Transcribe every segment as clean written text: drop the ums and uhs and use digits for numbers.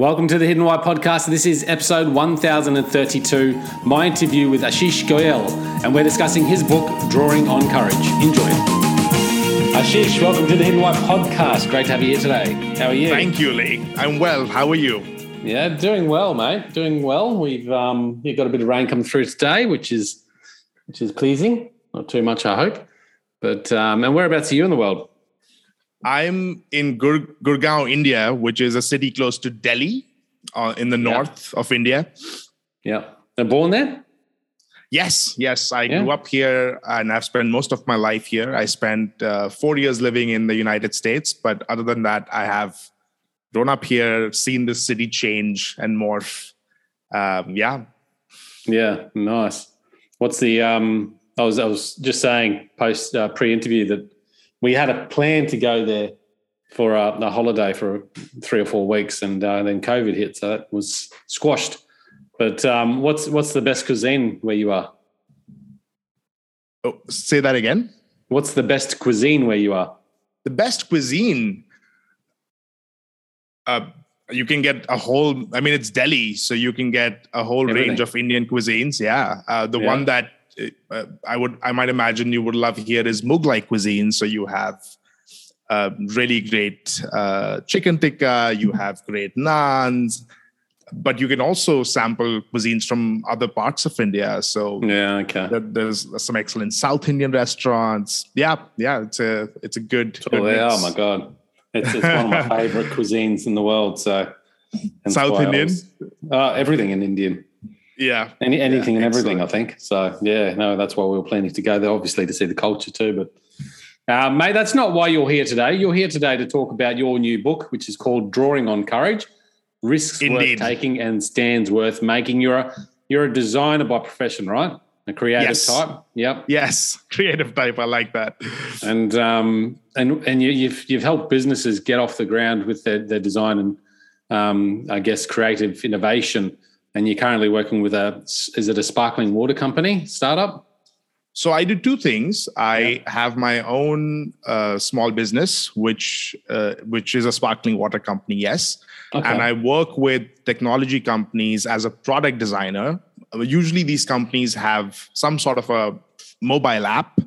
Welcome to the Hidden Why Podcast. This is episode 1032, my interview with Ashish Goel, and we're discussing his book, Drawing on Courage. Enjoy. Ashish, welcome to the Hidden Why Podcast. Great to have you here today. How are you? Thank you, Lee. I'm well. How are you? Yeah, doing well, mate. Doing well. We've got a bit of rain coming through today, which is pleasing. Not too much, I hope. But and whereabouts are you in the world? I'm in Gurgaon, India, which is a city close to Delhi in the north of India. Yeah. You're born there? Yes. I grew up here and I've spent most of my life here. I spent 4 years living in the United States. But other than that, I have grown up here, seen this city change and morph. Yeah, nice. What's the... I was just saying post pre-interview that we had a plan to go there for a holiday for 3 or 4 weeks, and then COVID hit, so that was squashed. But what's the best cuisine where you are? Oh, say that again. What's the best cuisine where you are? The best cuisine, you can get a whole. I mean, it's Delhi, so you can get a whole range of Indian cuisines. Yeah, one that. I might imagine you would love here is Mughlai cuisine. So you have really great chicken tikka, you have great naans, but you can also sample cuisines from other parts of India. So there's some excellent South Indian restaurants. Yeah, it's a good. Oh, my God, it's one of my favorite cuisines in the world. So South Indian, everything in Indian. Yeah. Anything and everything, I think. So, that's why we were planning to go there, obviously, to see the culture too. But, mate, that's not why you're here today. You're here today to talk about your new book, which is called Drawing on Courage, Risks Worth Taking and Stands Worth Making. You're a designer by profession, right? A creative type. Yep. Yes, creative type. I like that. And and you've helped businesses get off the ground with their design and, I guess, creative innovation. And you're currently working with a sparkling water company startup? So I do two things. I have my own small business, which is a sparkling water company, yes. Okay. And I work with technology companies as a product designer. Usually these companies have some sort of a mobile app.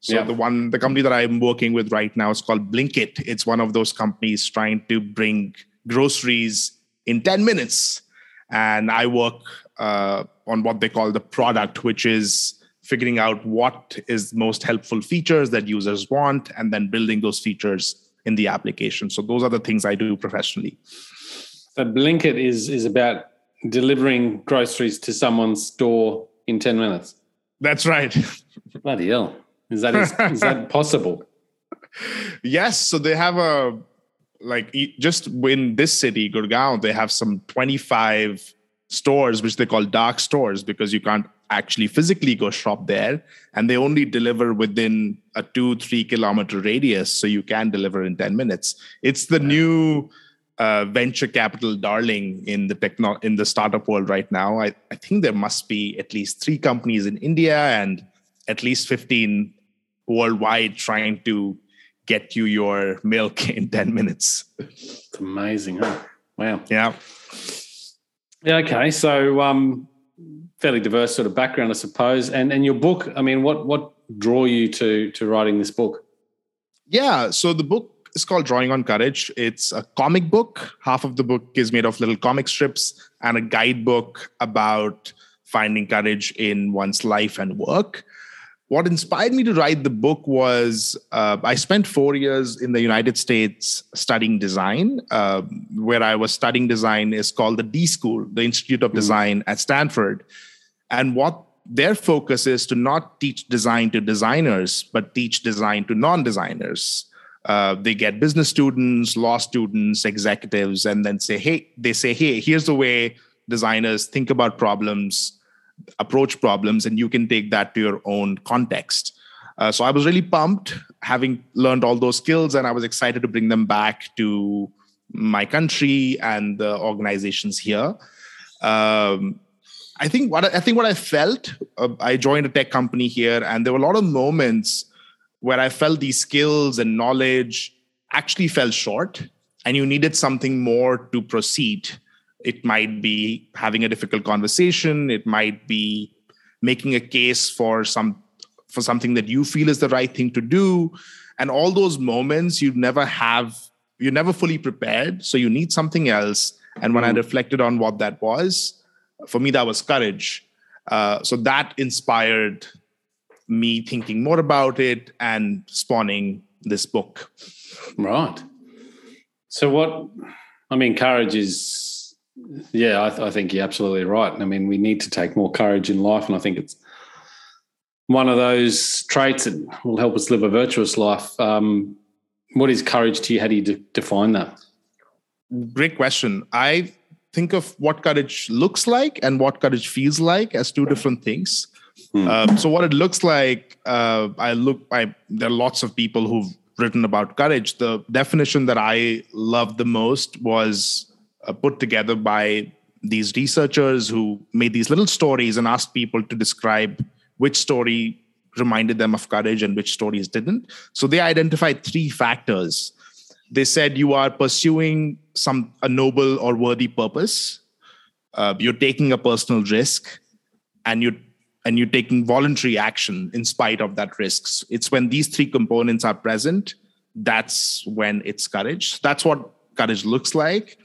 So the company that I'm working with right now is called Blinkit. It's one of those companies trying to bring groceries in 10 minutes. And I work on what they call the product, which is figuring out what is most helpful features that users want and then building those features in the application. So those are the things I do professionally. So Blinkit is about delivering groceries to someone's door in 10 minutes. That's right. Bloody hell. Is that possible? Yes. So they have a... Like just in this city, Gurgaon, they have some 25 stores, which they call dark stores, because you can't actually physically go shop there. And they only deliver within a 2-3 kilometer radius. So you can deliver in 10 minutes. It's the new venture capital darling in the startup world right now. I think there must be at least 3 companies in India and at least 15 worldwide trying to get you your milk in 10 minutes. It's amazing, huh? Wow. Yeah. Okay. So fairly diverse sort of background, I suppose. And your book, I mean, what drew you to writing this book? Yeah. So the book is called Drawing on Courage. It's a comic book. Half of the book is made of little comic strips and a guidebook about finding courage in one's life and work. What inspired me to write the book was I spent 4 years in the United States studying design. Where I was studying design is called the D School, the Institute of Design at Stanford. And what their focus is to not teach design to designers, but teach design to non-designers. They get business students, law students, executives, and then say, hey, here's the way designers think about problems, approach problems, and you can take that to your own context. So I was really pumped having learned all those skills, and I was excited to bring them back to my country and the organizations here. I think what I felt, I joined a tech company here, and there were a lot of moments where I felt these skills and knowledge actually fell short and you needed something more to proceed. It might be having a difficult conversation. It might be making a case for something that you feel is the right thing to do. And all those moments you're never fully prepared. So you need something else. And when I reflected on what that was, for me, that was courage. So that inspired me thinking more about it and spawning this book. Right. So courage is, I think you're absolutely right. I mean, we need to take more courage in life. And I think it's one of those traits that will help us live a virtuous life. What is courage to you? How do you define that? Great question. I think of what courage looks like and what courage feels like as two different things. So what it looks like, there are lots of people who've written about courage. The definition that I loved the most was put together by these researchers who made these little stories and asked people to describe which story reminded them of courage and which stories didn't. So they identified three factors. They said you are pursuing a noble or worthy purpose, you're taking a personal risk, and you're taking voluntary action in spite of that risk. It's when these three components are present, that's when it's courage. That's what courage looks like.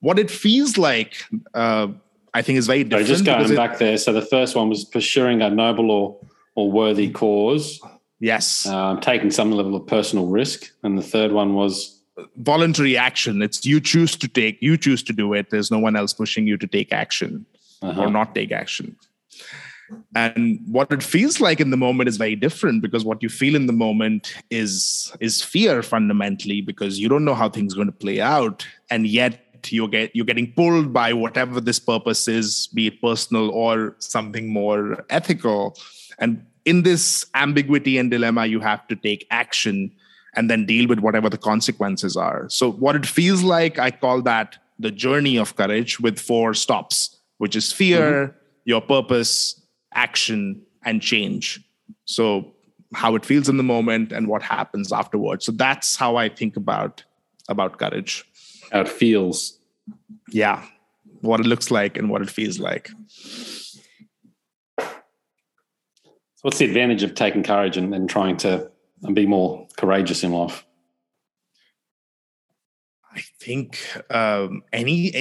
What it feels like, I think, is very different. So just going back there, so the first one was pursuing a noble or worthy cause. Yes. Taking some level of personal risk. And the third one was? Voluntary action. It's you choose to do it. There's no one else pushing you to take action or not take action. And what it feels like in the moment is very different, because what you feel in the moment is fear fundamentally, because you don't know how things are going to play out. And yet you're getting pulled by whatever this purpose is, be it personal or something more ethical. And in this ambiguity and dilemma, you have to take action and then deal with whatever the consequences are. So what it feels like, I call that the journey of courage, with four stops, which is fear, your purpose, action, and change. So how it feels in the moment and what happens afterwards. So that's how I think about courage. How it feels. Yeah. What it looks like and what it feels like. What's the advantage of taking courage and trying to be more courageous in life? I think any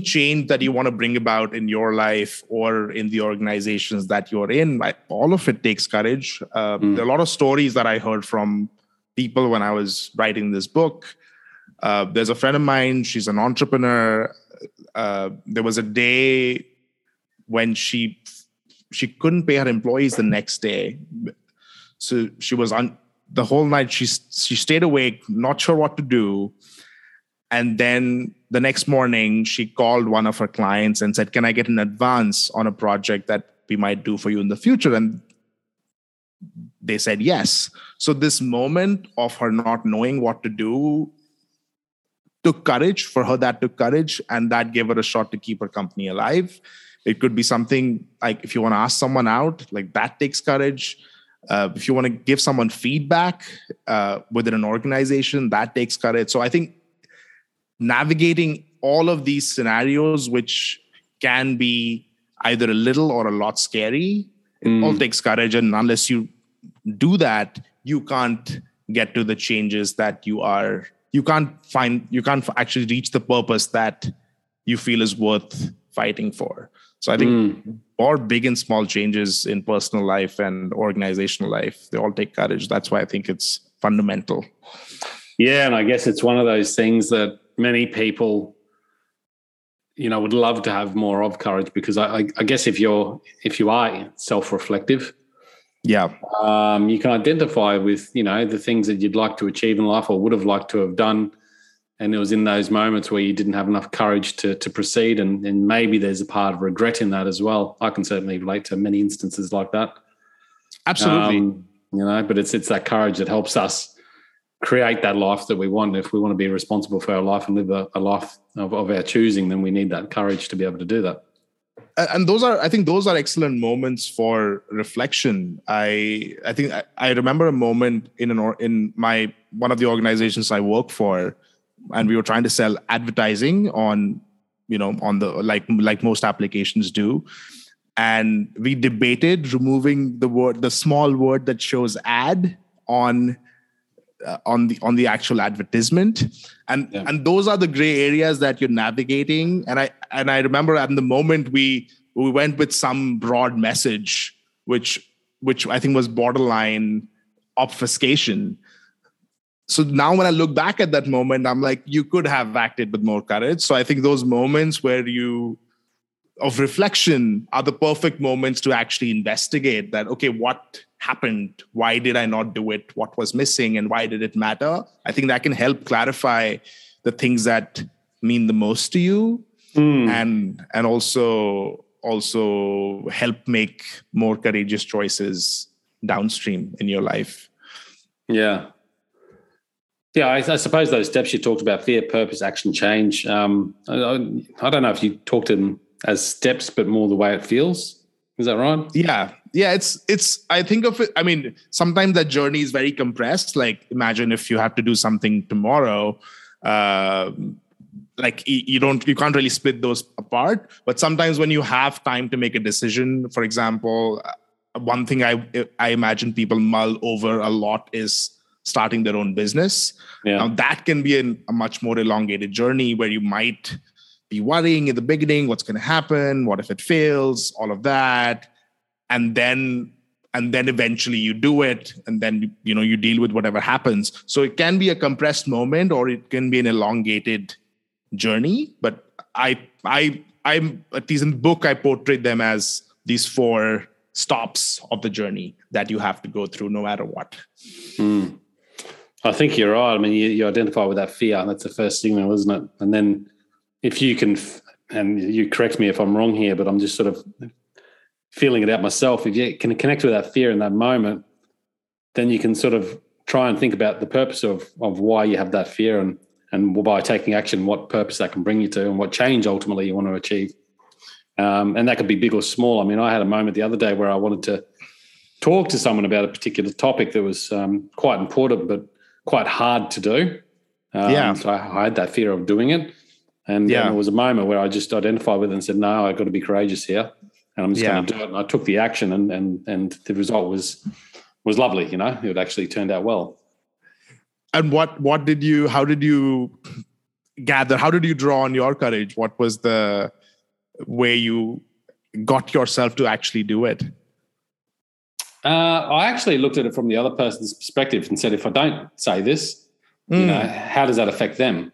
change that you want to bring about in your life or in the organizations that you're in, all of it takes courage. There are a lot of stories that I heard from people when I was writing this book. There's a friend of mine, she's an entrepreneur. There was a day when she couldn't pay her employees the next day. So she was on the whole night. She stayed awake, not sure what to do. And then the next morning she called one of her clients and said, "Can I get an advance on a project that we might do for you in the future?" And they said yes. So this moment of her not knowing what to do took courage. For her, that took courage, and that gave her a shot to keep her company alive. It could be something like if you want to ask someone out, like that takes courage. If you want to give someone feedback within an organization, that takes courage. So I think navigating all of these scenarios, which can be either a little or a lot scary, it all takes courage. And unless you do that, you can't get to the changes that you can't actually reach the purpose that you feel is worth fighting for. So I think all big and small changes in personal life and organizational life, they all take courage. That's why I think it's fundamental. Yeah, and I guess it's one of those things that many people, would love to have more of courage, because I guess if you are self-reflective, you can identify with, the things that you'd like to achieve in life or would have liked to have done. And it was in those moments where you didn't have enough courage to proceed. And maybe there's a part of regret in that as well. I can certainly relate to many instances like that. Absolutely. But it's that courage that helps us create that life that we want. If we want to be responsible for our life and live a life of our choosing, then we need that courage to be able to do that. And those are excellent moments for reflection. I remember a moment in one of the organizations I work for, and we were trying to sell advertising on, you know, on the, like most applications do. And we debated removing the word, the small word that shows ad on the actual advertisement. And those are the gray areas that you're navigating. And I remember at the moment we went with some broad message, which I think was borderline obfuscation. So now when I look back at that moment, I'm like, you could have acted with more courage. So I think those moments where you, of reflection, are the perfect moments to actually investigate that, okay, what happened? Why did I not do it? What was missing and why did it matter? I think that can help clarify the things that mean the most to you and also help make more courageous choices downstream in your life. Yeah. Yeah, I suppose those steps you talked about, fear, purpose, action, change. I don't know if you talked to them as steps, but more the way it feels. Is that right? Yeah. It's. I think of it. I mean, sometimes that journey is very compressed. Like, imagine if you have to do something tomorrow. You can't really split those apart. But sometimes when you have time to make a decision, for example, one thing I imagine people mull over a lot is starting their own business. Yeah. Now that can be a much more elongated journey where you might be worrying in the beginning, what's going to happen? What if it fails? All of that. And then eventually you do it. And then, you know, you deal with whatever happens. So it can be a compressed moment or it can be an elongated journey. But I'm at least in the book, I portray them as these four stops of the journey that you have to go through no matter what. Mm. I think you're right. I mean, you identify with that fear. And that's the first signal, isn't it? And then if you can, and you correct me if I'm wrong here, but I'm just sort of feeling it out myself. If you can connect with that fear in that moment, then you can sort of try and think about the purpose of why you have that fear and by taking action, what purpose that can bring you to and what change ultimately you want to achieve. And that could be big or small. I mean, I had a moment the other day where I wanted to talk to someone about a particular topic that was quite important but quite hard to do. So I had that fear of doing it. And there was a moment where I just identified with it and said, no, I've got to be courageous here. And I'm just going to do it. And I took the action and the result was lovely, you know. It actually turned out well. And how did you draw on your courage? What was the way you got yourself to actually do it? I actually looked at it from the other person's perspective and said, if I don't say this, you know, how does that affect them?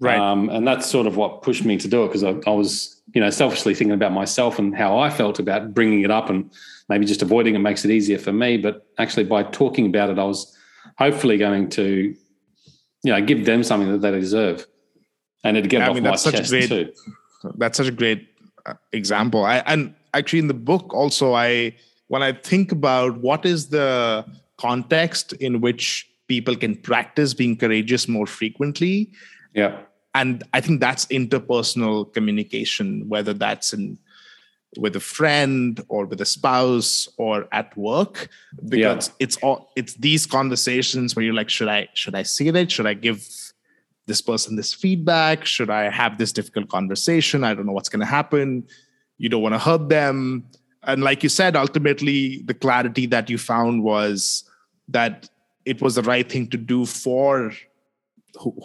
Right. And that's sort of what pushed me to do it, because I was, you know, selfishly thinking about myself and how I felt about bringing it up, and maybe just avoiding it makes it easier for me. But actually by talking about it, I was hopefully going to, you know, give them something that they deserve, and it'd get off my chest too. That's such a great example. And actually in the book also, when I think about what is the context in which people can practice being courageous more frequently. Yeah. And I think that's interpersonal communication, whether that's with a friend or with a spouse or at work, because it's these conversations where you're like, should I say that? Should I give this person this feedback? Should I have this difficult conversation? I don't know what's going to happen. You don't want to hurt them. And like you said, ultimately the clarity that you found was that it was the right thing to do for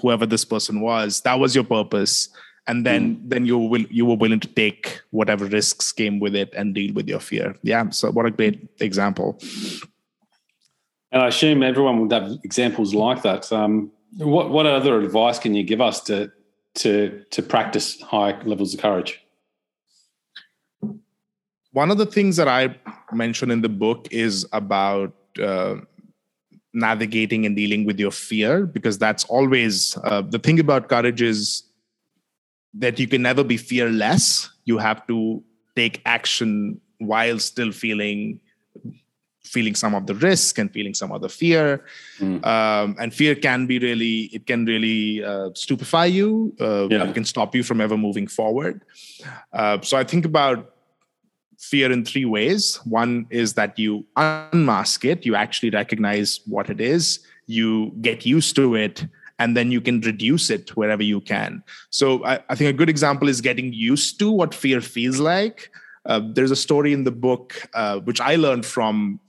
whoever this person was. That was your purpose. And then you were willing to take whatever risks came with it and deal with your fear. Yeah. So what a great example. And I assume everyone would have examples like that. What other advice can you give us to practice high levels of courage? One of the things that I mentioned in the book is about navigating and dealing with your fear, because that's always the thing about courage is that you can never be fearless. You have to take action while still feeling some of the risk and feeling some of the fear. And fear can be really stupefy you. It can stop you from ever moving forward. So I think about fear in three ways. One is that you unmask it. You actually recognize what it is. You get used to it. and then you can reduce it wherever you can. So I think a good example is getting used to what fear feels like. There's a story in the book, which I learned from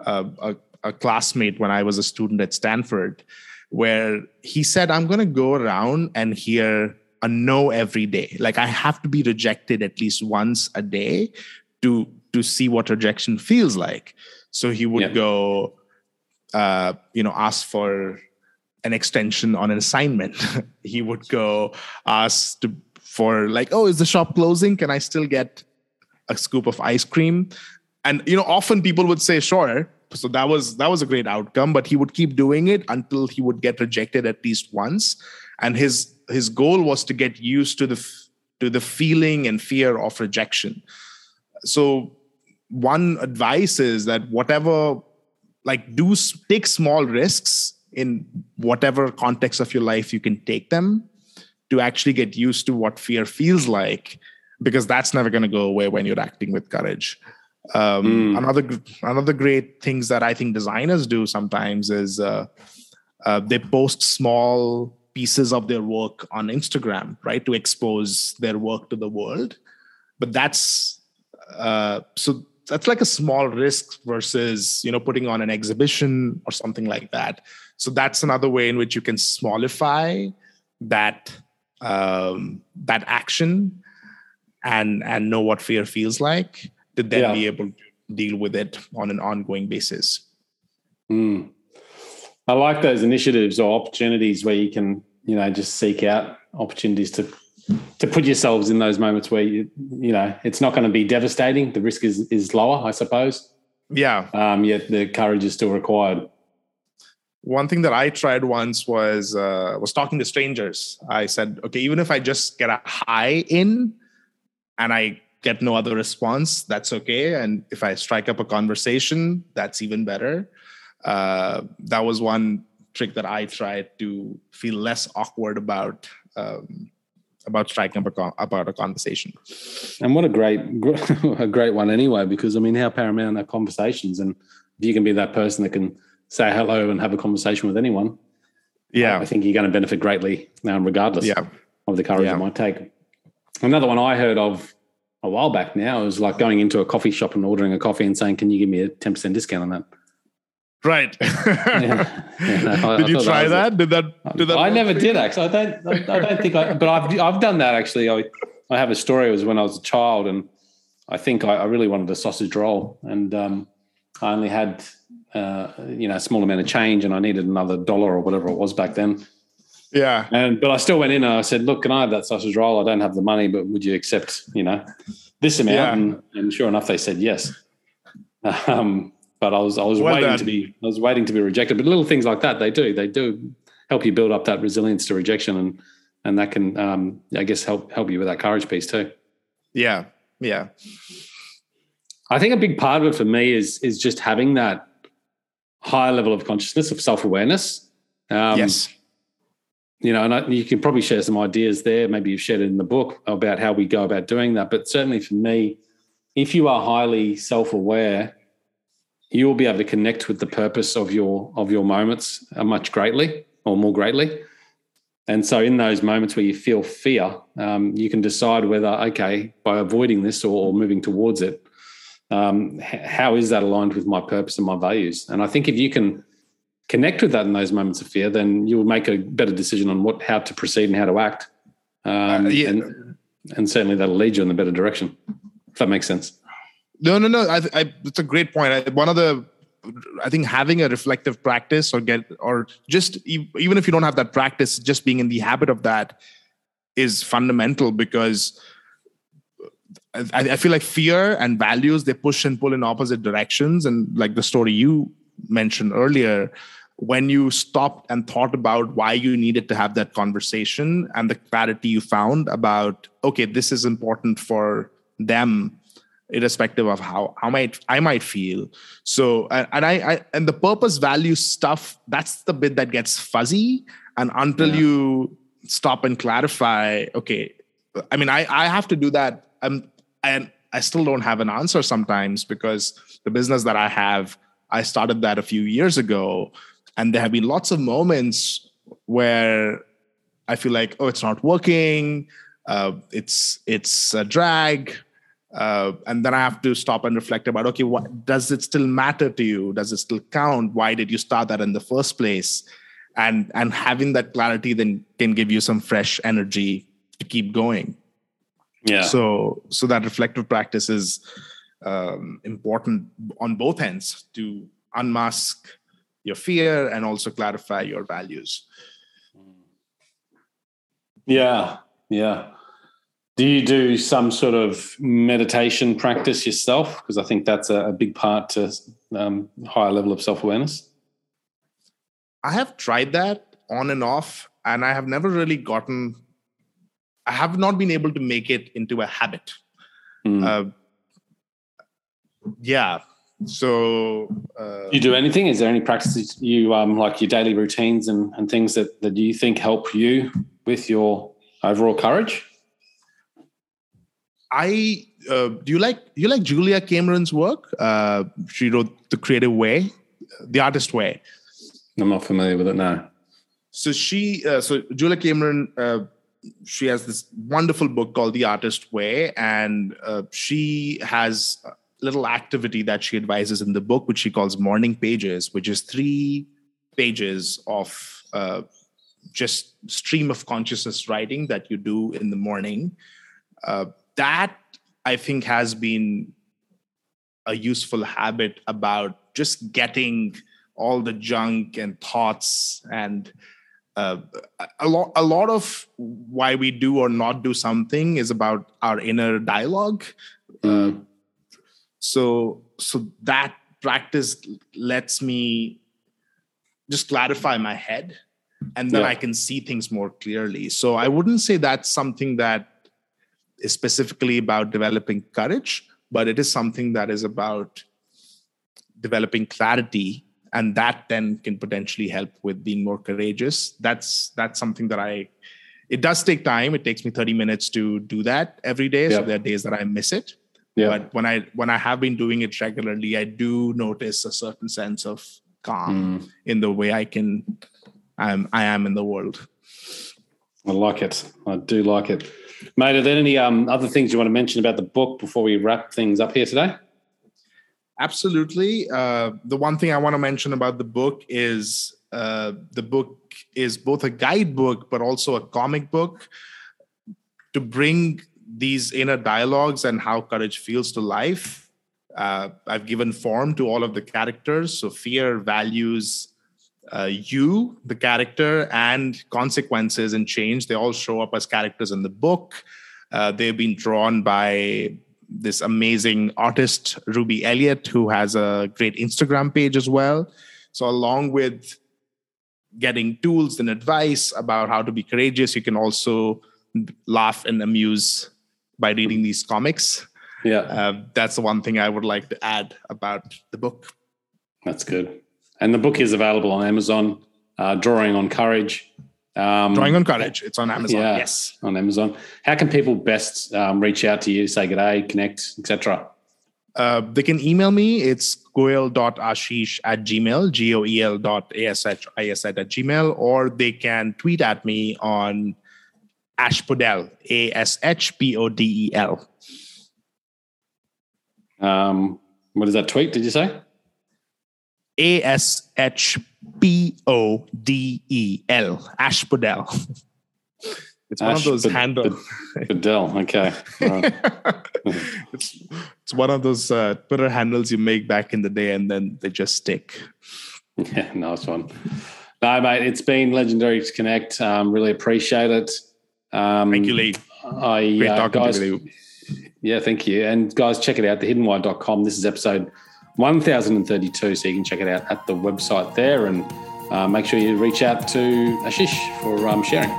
a classmate when I was a student at Stanford, where he said, I'm going to go around and hear a no every day. Like I have to be rejected at least once a day to see what rejection feels like. So he would go, ask for an extension on an assignment. He would go ask for like, oh, is the shop closing? Can I still get a scoop of ice cream? And, often people would say, sure. So that was a great outcome, but he would keep doing it until he would get rejected at least once. And his goal was to get used to the feeling and fear of rejection. So one advice is that take small risks in whatever context of your life you can take them to actually get used to what fear feels like, because that's never going to go away when you're acting with courage. Another great things that I think designers do sometimes is they post small pieces of their work on Instagram, right? To expose their work to the world. But that's like a small risk versus, putting on an exhibition or something like that. So that's another way in which you can smallify that action and know what fear feels like, to then be able to deal with it on an ongoing basis. I like those initiatives or opportunities where you can, just seek out opportunities to put yourselves in those moments where you it's not going to be devastating. The risk is lower, I suppose. Yeah. Yet the courage is still required. One thing that I tried once was talking to strangers. I said, okay, even if I just get a hi in and I get no other response, that's okay. And if I strike up a conversation, that's even better. That was one trick that I tried to feel less awkward about striking up about a conversation. And what a great one anyway, because I mean, how paramount are conversations? And if you can be that person that can say hello and have a conversation with anyone, I think you're going to benefit greatly regardless of the courage it might take. Another one I heard of a while back now is like going into a coffee shop and ordering a coffee and saying, can you give me a 10% discount on that? Right. Did you try that? I never did actually. I don't think I, but I've done that actually. I have a story. It was when I was a child and I think I really wanted a sausage roll and I only had, a small amount of change and I needed another $1 or whatever it was back then. Yeah. But I still went in and I said, look, can I have that sausage roll? I don't have the money, but would you accept, this amount? Yeah. And sure enough, they said yes. But I was waiting to be rejected. But little things like that, they do help you build up that resilience to rejection, and that can help you with that courage piece too. Yeah, yeah. I think a big part of it for me is just having that higher level of consciousness of self-awareness. Yes. And you can probably share some ideas there. Maybe you've shared it in the book about how we go about doing that. But certainly for me, if you are highly self-aware, you will be able to connect with the purpose of your moments more greatly. And so in those moments where you feel fear, you can decide whether, okay, by avoiding this or moving towards it, how is that aligned with my purpose and my values? And I think if you can connect with that in those moments of fear, then you will make a better decision on how to proceed and how to act. And certainly that'll lead you in the better direction, if that makes sense. No. It's a great point. I think having a reflective practice even if you don't have that practice, just being in the habit of that is fundamental, because I feel like fear and values, they push and pull in opposite directions. And like the story you mentioned earlier, when you stopped and thought about why you needed to have that conversation and the clarity you found about, okay, this is important for them, irrespective of how I might feel. So, and the purpose value stuff, that's the bit that gets fuzzy. And until you stop and clarify, okay, I mean, I have to do that. And I still don't have an answer sometimes, because the business that I have, I started that a few years ago. And there have been lots of moments where I feel like, oh, it's not working. It's a drag. And then I have to stop and reflect about, okay, what, does it still matter to you? Does it still count? Why did you start that in the first place? And having that clarity then can give you some fresh energy to keep going. Yeah. So that reflective practice is important on both ends to unmask your fear and also clarify your values. Yeah. Yeah. Do you do some sort of meditation practice yourself? Because I think that's a big part to higher level of self-awareness. I have tried that on and off, and I have never really gotten, I have not been able to make it into a habit. Mm. Yeah. So. You do anything? Is there any practices you like your daily routines and things that you think help you with your overall courage? Do you like Julia Cameron's work? She wrote The Creative Way, The Artist Way. I'm not familiar with it now. So Julia Cameron, she has this wonderful book called The Artist Way, and she has a little activity that she advises in the book, which she calls morning pages, which is 3 pages of just stream of consciousness writing that you do in the morning. That, I think, has been a useful habit about just getting all the junk and thoughts and a lot of why we do or not do something is about our inner dialogue. Mm. So that practice lets me just clarify my head, and then I can see things more clearly. So I wouldn't say that's something that is specifically about developing courage, but it is something that is about developing clarity, and that then can potentially help with being more courageous. That's something that it does take time. It takes me 30 minutes to do that every day. Yep. So there are days that I miss it. Yep. But when I have been doing it regularly, I do notice a certain sense of calm in the way I am in the world. I like it. I do like it. Mate, are there any other things you want to mention about the book before we wrap things up here today? Absolutely. The one thing I want to mention about the book is the book is both a guidebook but also a comic book to bring these inner dialogues and how courage feels to life. I've given form to all of the characters. So fear, values, you, the character, and consequences and change, they all show up as characters in the book. They've been drawn by this amazing artist, Ruby Elliott, who has a great Instagram page as well. So along with getting tools and advice about how to be courageous, you can also laugh and amuse by reading these comics. Yeah, that's the one thing I would like to add about the book. That's good. And the book is available on Amazon, Drawing on Courage. Drawing on Courage. It's on Amazon, yes. On Amazon. How can people best reach out to you, say good day, connect, et cetera? They can email me. It's goel.ashish@gmail, goel.ashis@gmail, or they can tweet at me on ashpodel, ashpodel. What is that tweet, did you say? ASHPODEL, Ashpodel. It's one of those handles. Podel, okay. Right. it's one of those Twitter handles you make back in the day, and then they just stick. Yeah, nice one. No, mate, it's been legendary to connect. Really appreciate it. Thank you, Lee. Great talking to you. Yeah, thank you. And guys, check it out, thehiddenwhy.com. This is episode 1032, so you can check it out at the website there, and make sure you reach out to Ashish for sharing.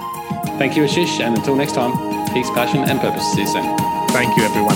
Thank you, Ashish, and until next time, peace, passion, and purpose. See you soon. Thank you, everyone.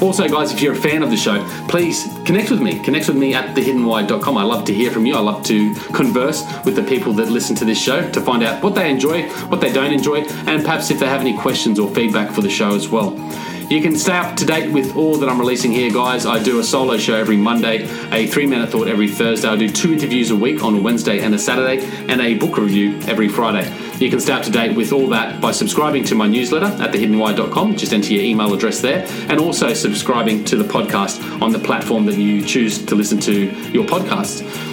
Also, guys, if you're a fan of the show, please connect with me. Connect with me at thehiddenwhy.com. I love to hear from you. I love to converse with the people that listen to this show to find out what they enjoy, what they don't enjoy, and perhaps if they have any questions or feedback for the show as well. You can stay up to date with all that I'm releasing here, guys. I do a solo show every Monday, a 3-minute thought every Thursday. I do 2 interviews a week on a Wednesday and a Saturday, and a book review every Friday. You can stay up to date with all that by subscribing to my newsletter at thehiddenwhy.com. Just enter your email address there, and also subscribing to the podcast on the platform that you choose to listen to your podcasts.